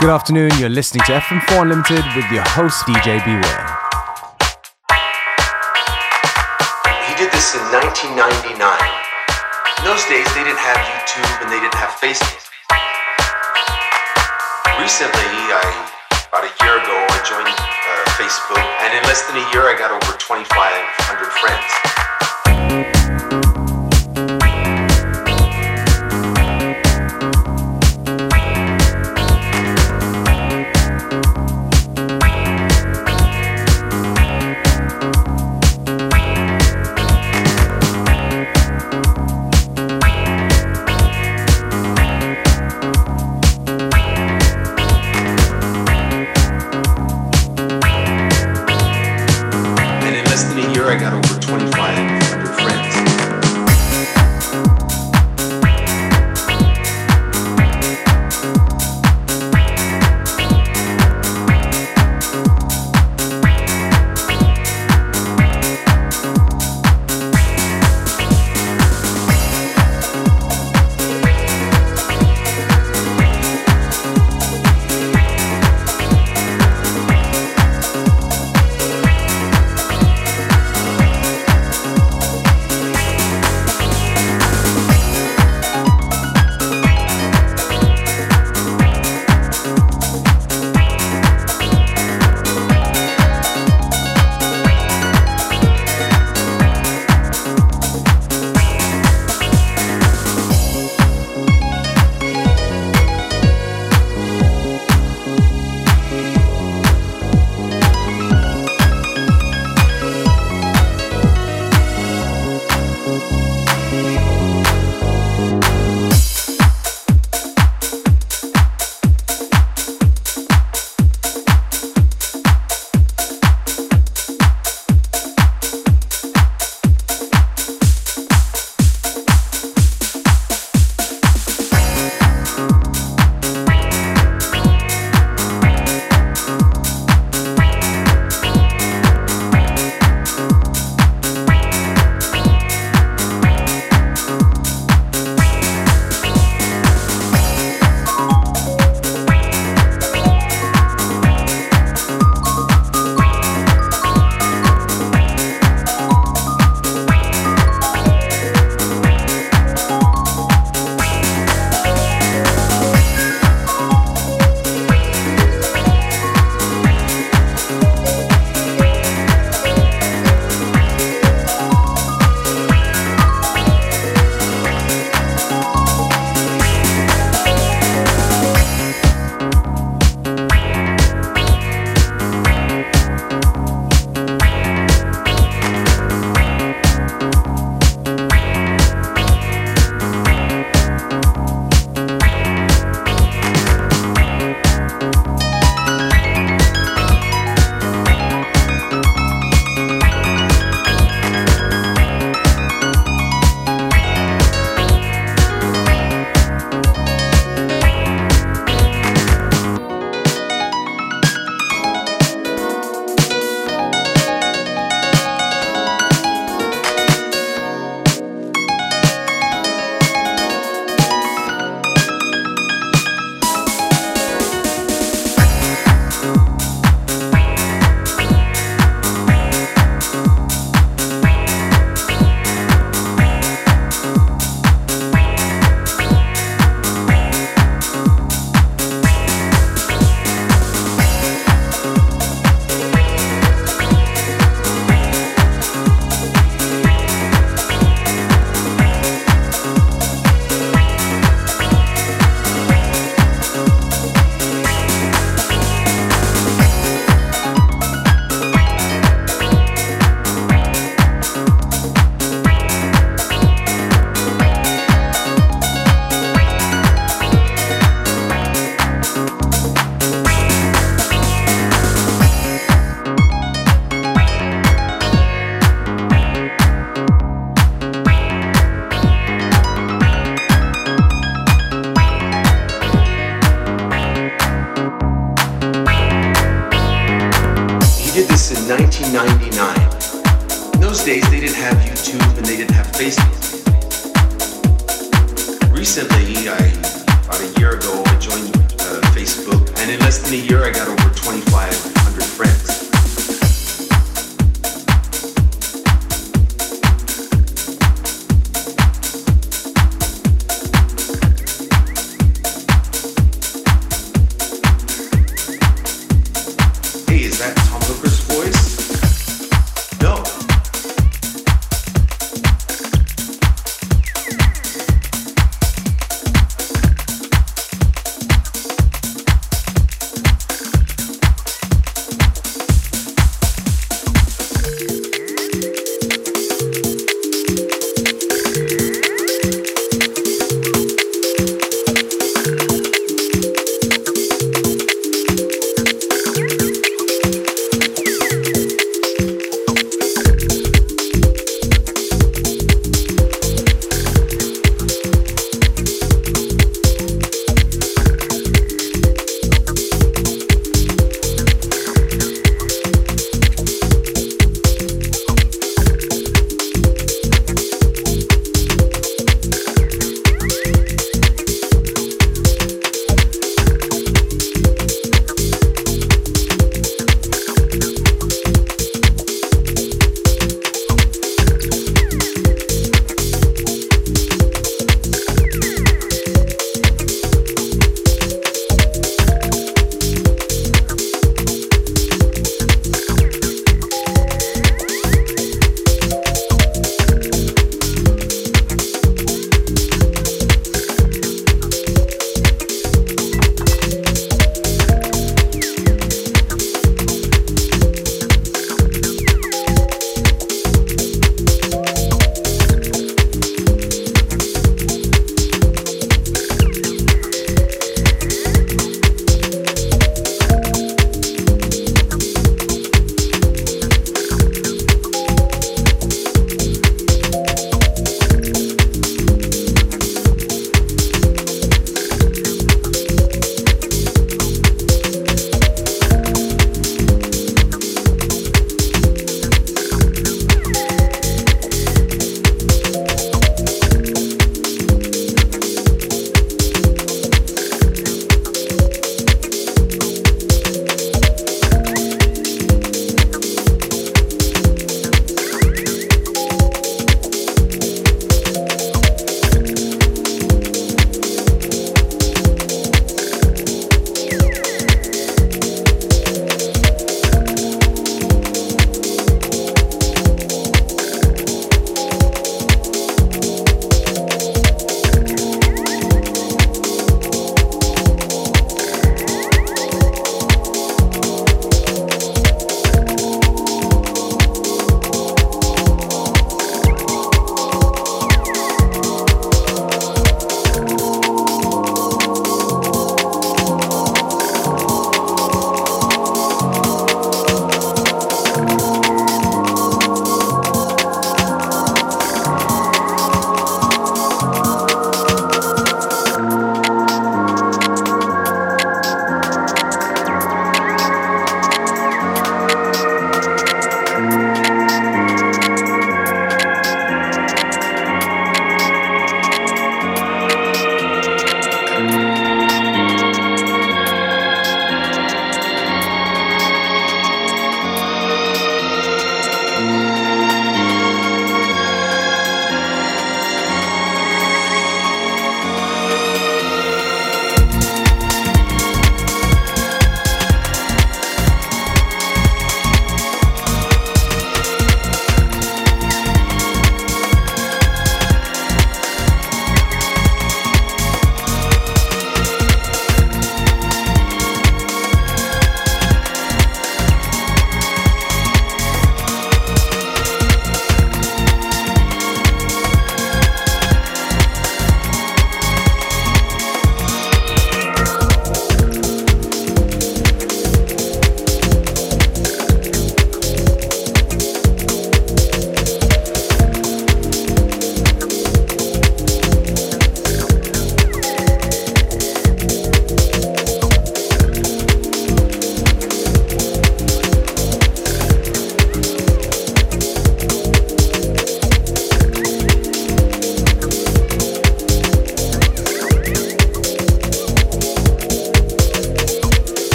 Good afternoon, you're listening to FM4 Unlimited with your host DJ B-Ware. He did this in 1999. In those days they didn't have YouTube and they didn't have Facebook. Recently, about a year ago, I joined Facebook, and in less than a year I got over 2,500 friends. Recently, about a year ago, I joined Facebook, and And in less than a year, I got over 2,500 friends.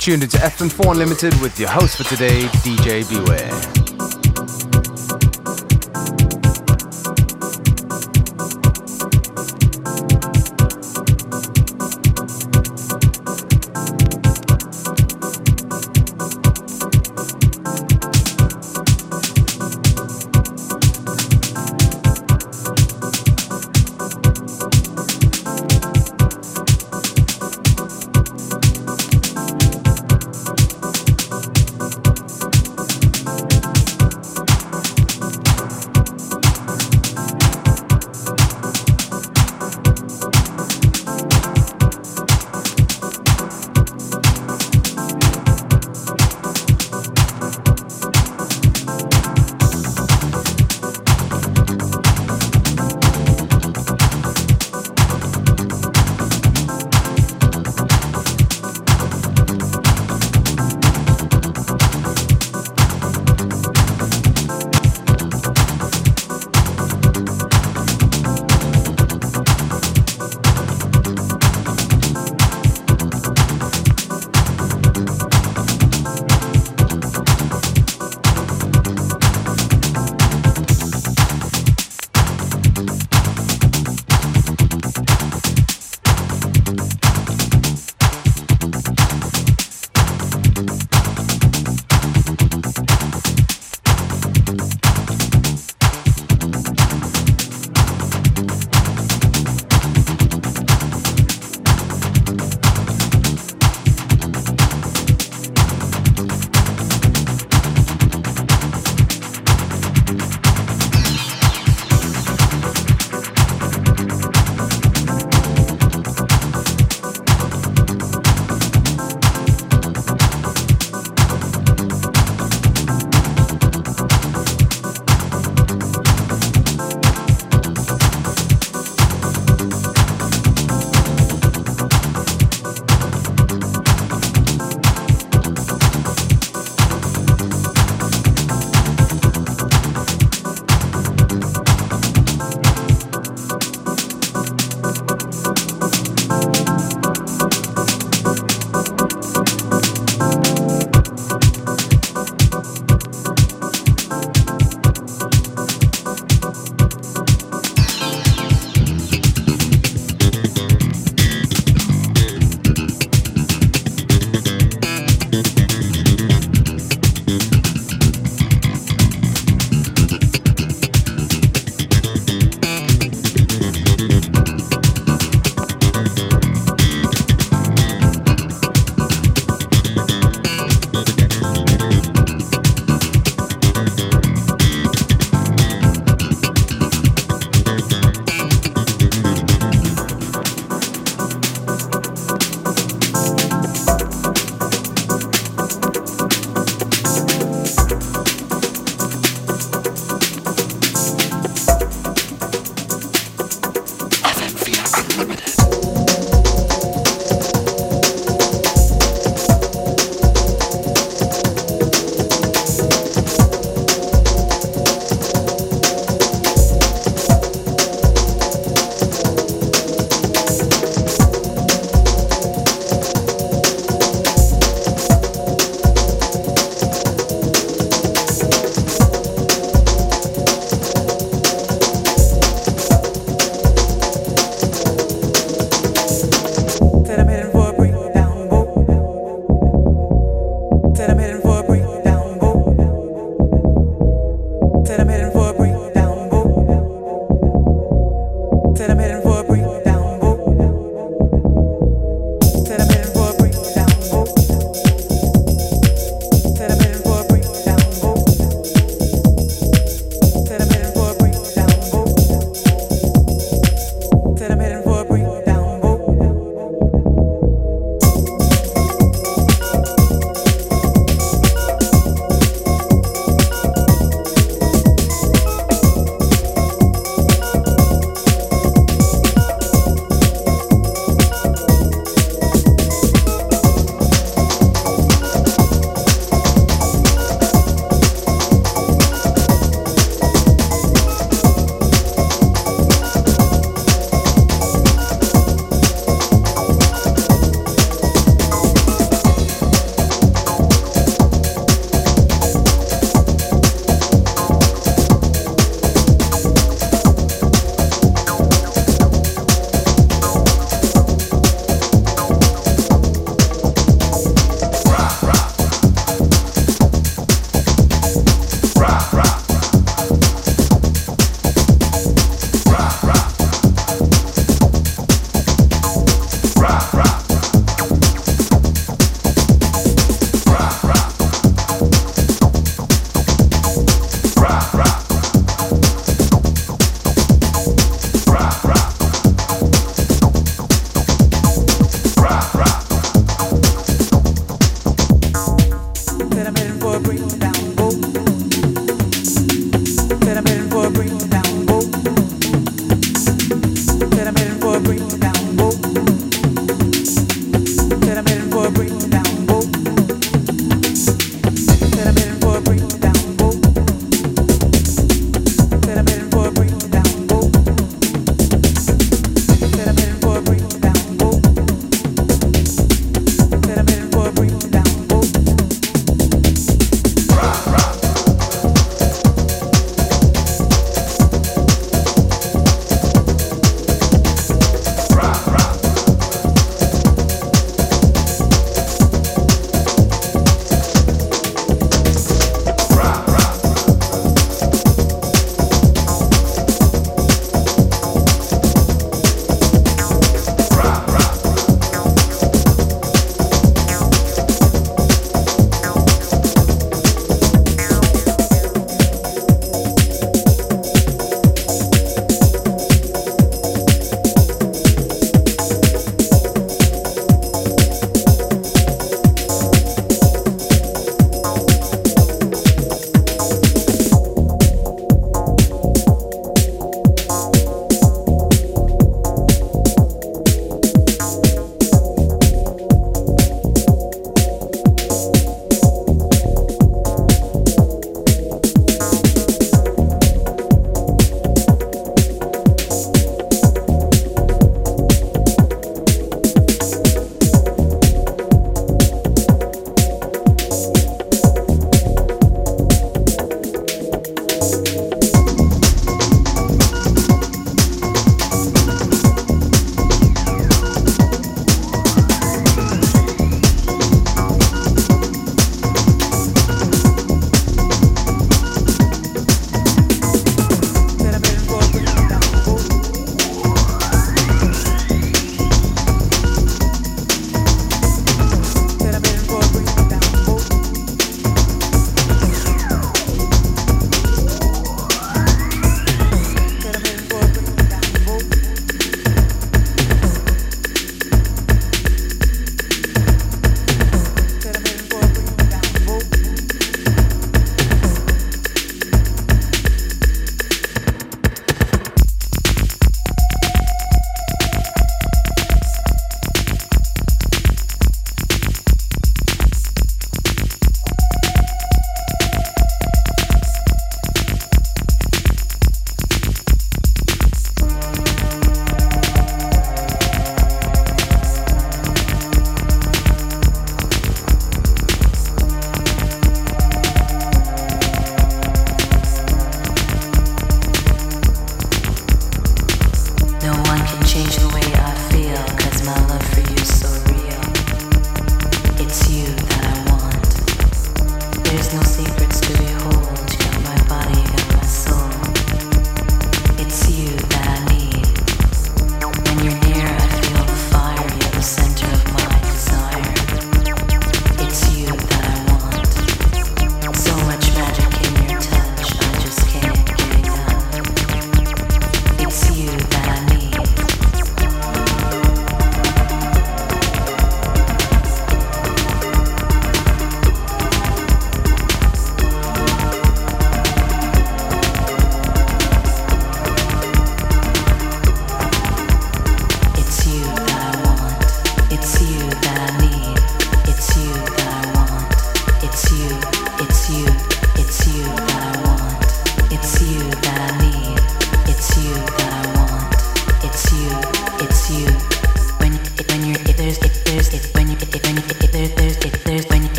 Tuned into FM4 Unlimited with your host for today, DJ B-Ware.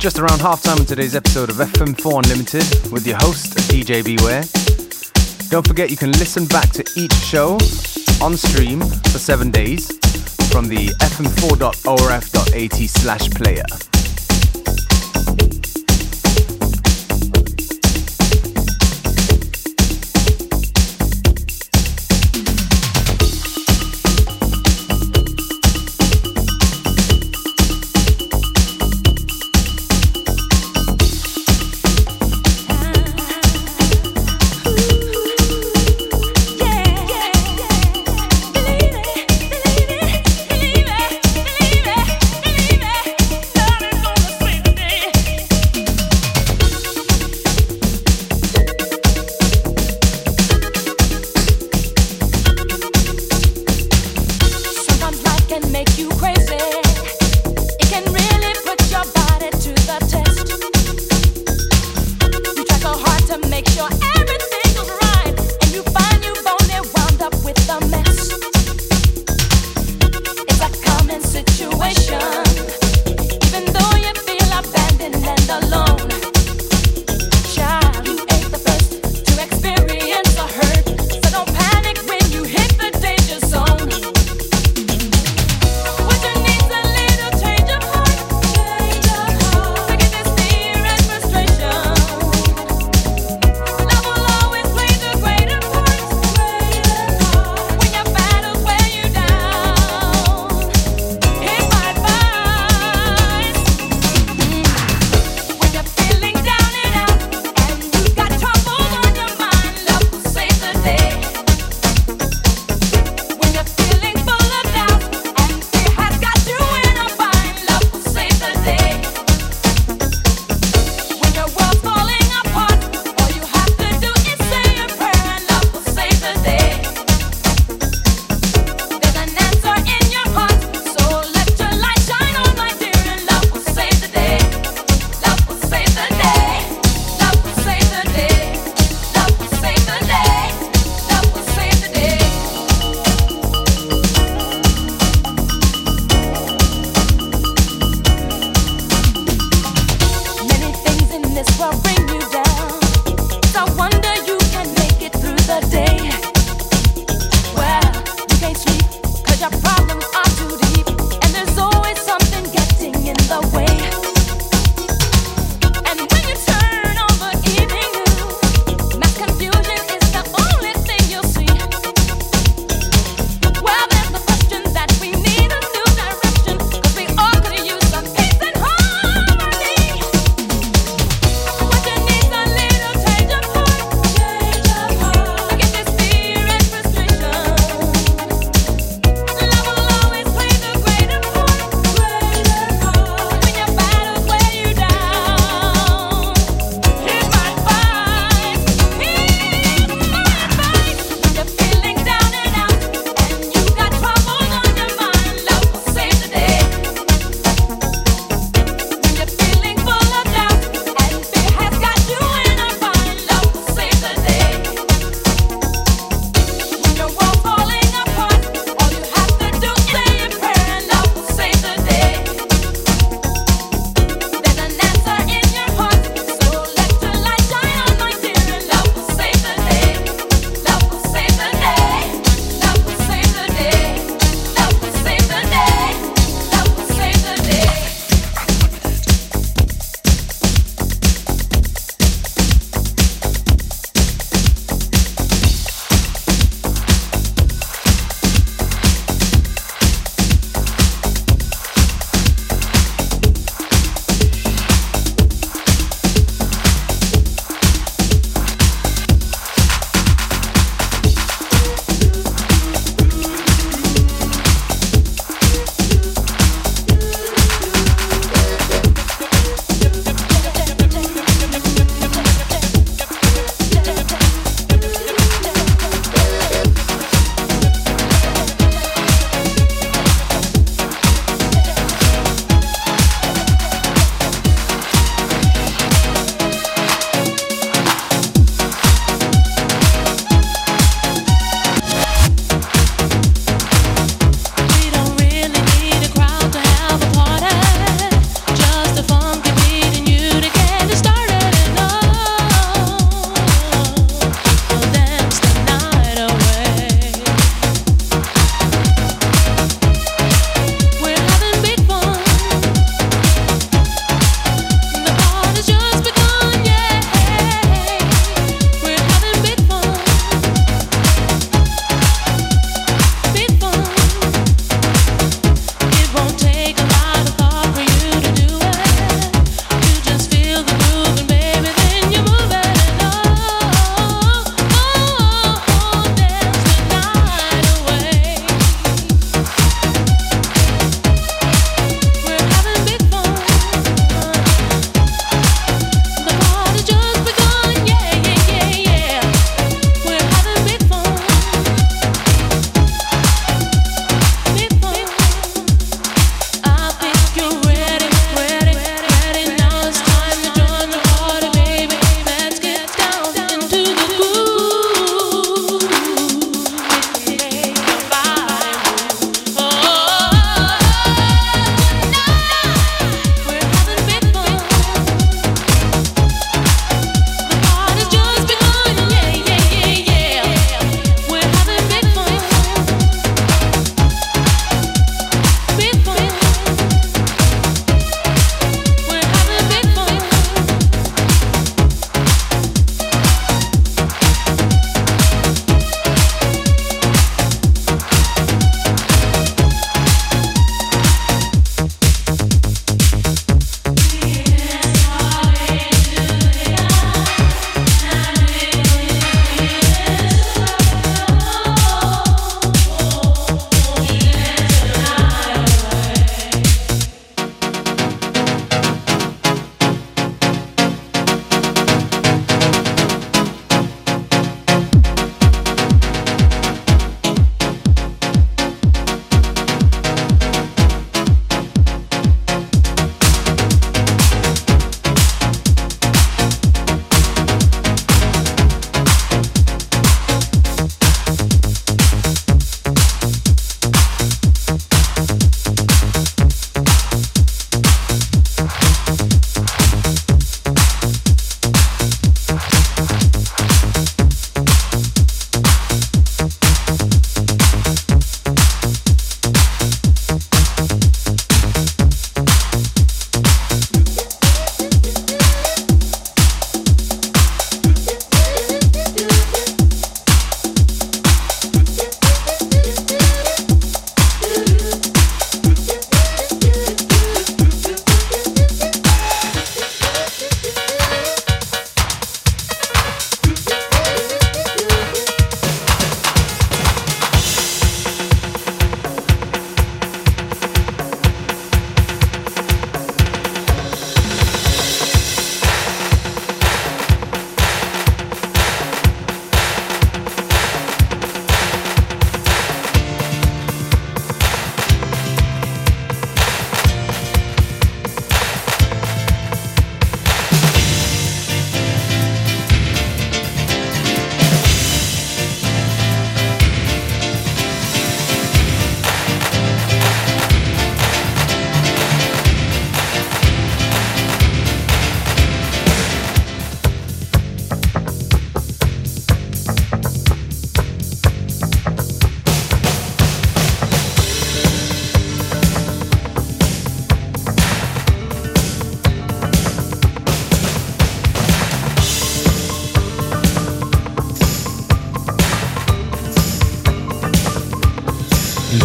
Just around halftime on today's episode of FM4 Unlimited with your host, DJ B-Ware. Don't forget you can listen back to each show on stream for 7 days from the fm4.orf.at/player.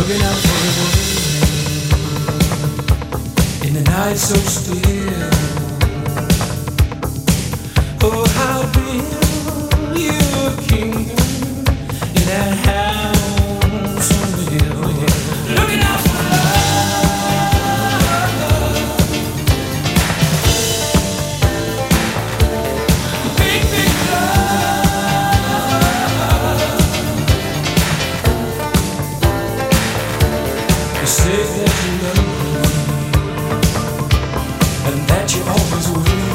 looking out for the wind in the night so still. Oh, how real your kingdom in that house on the hill. Yeah. Looking out for love, big, big love. You say that you love me and that you always will.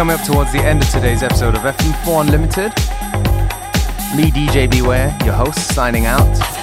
Coming up towards the end of today's episode of FM4 Unlimited. Me, DJ B-Ware, your host, signing out.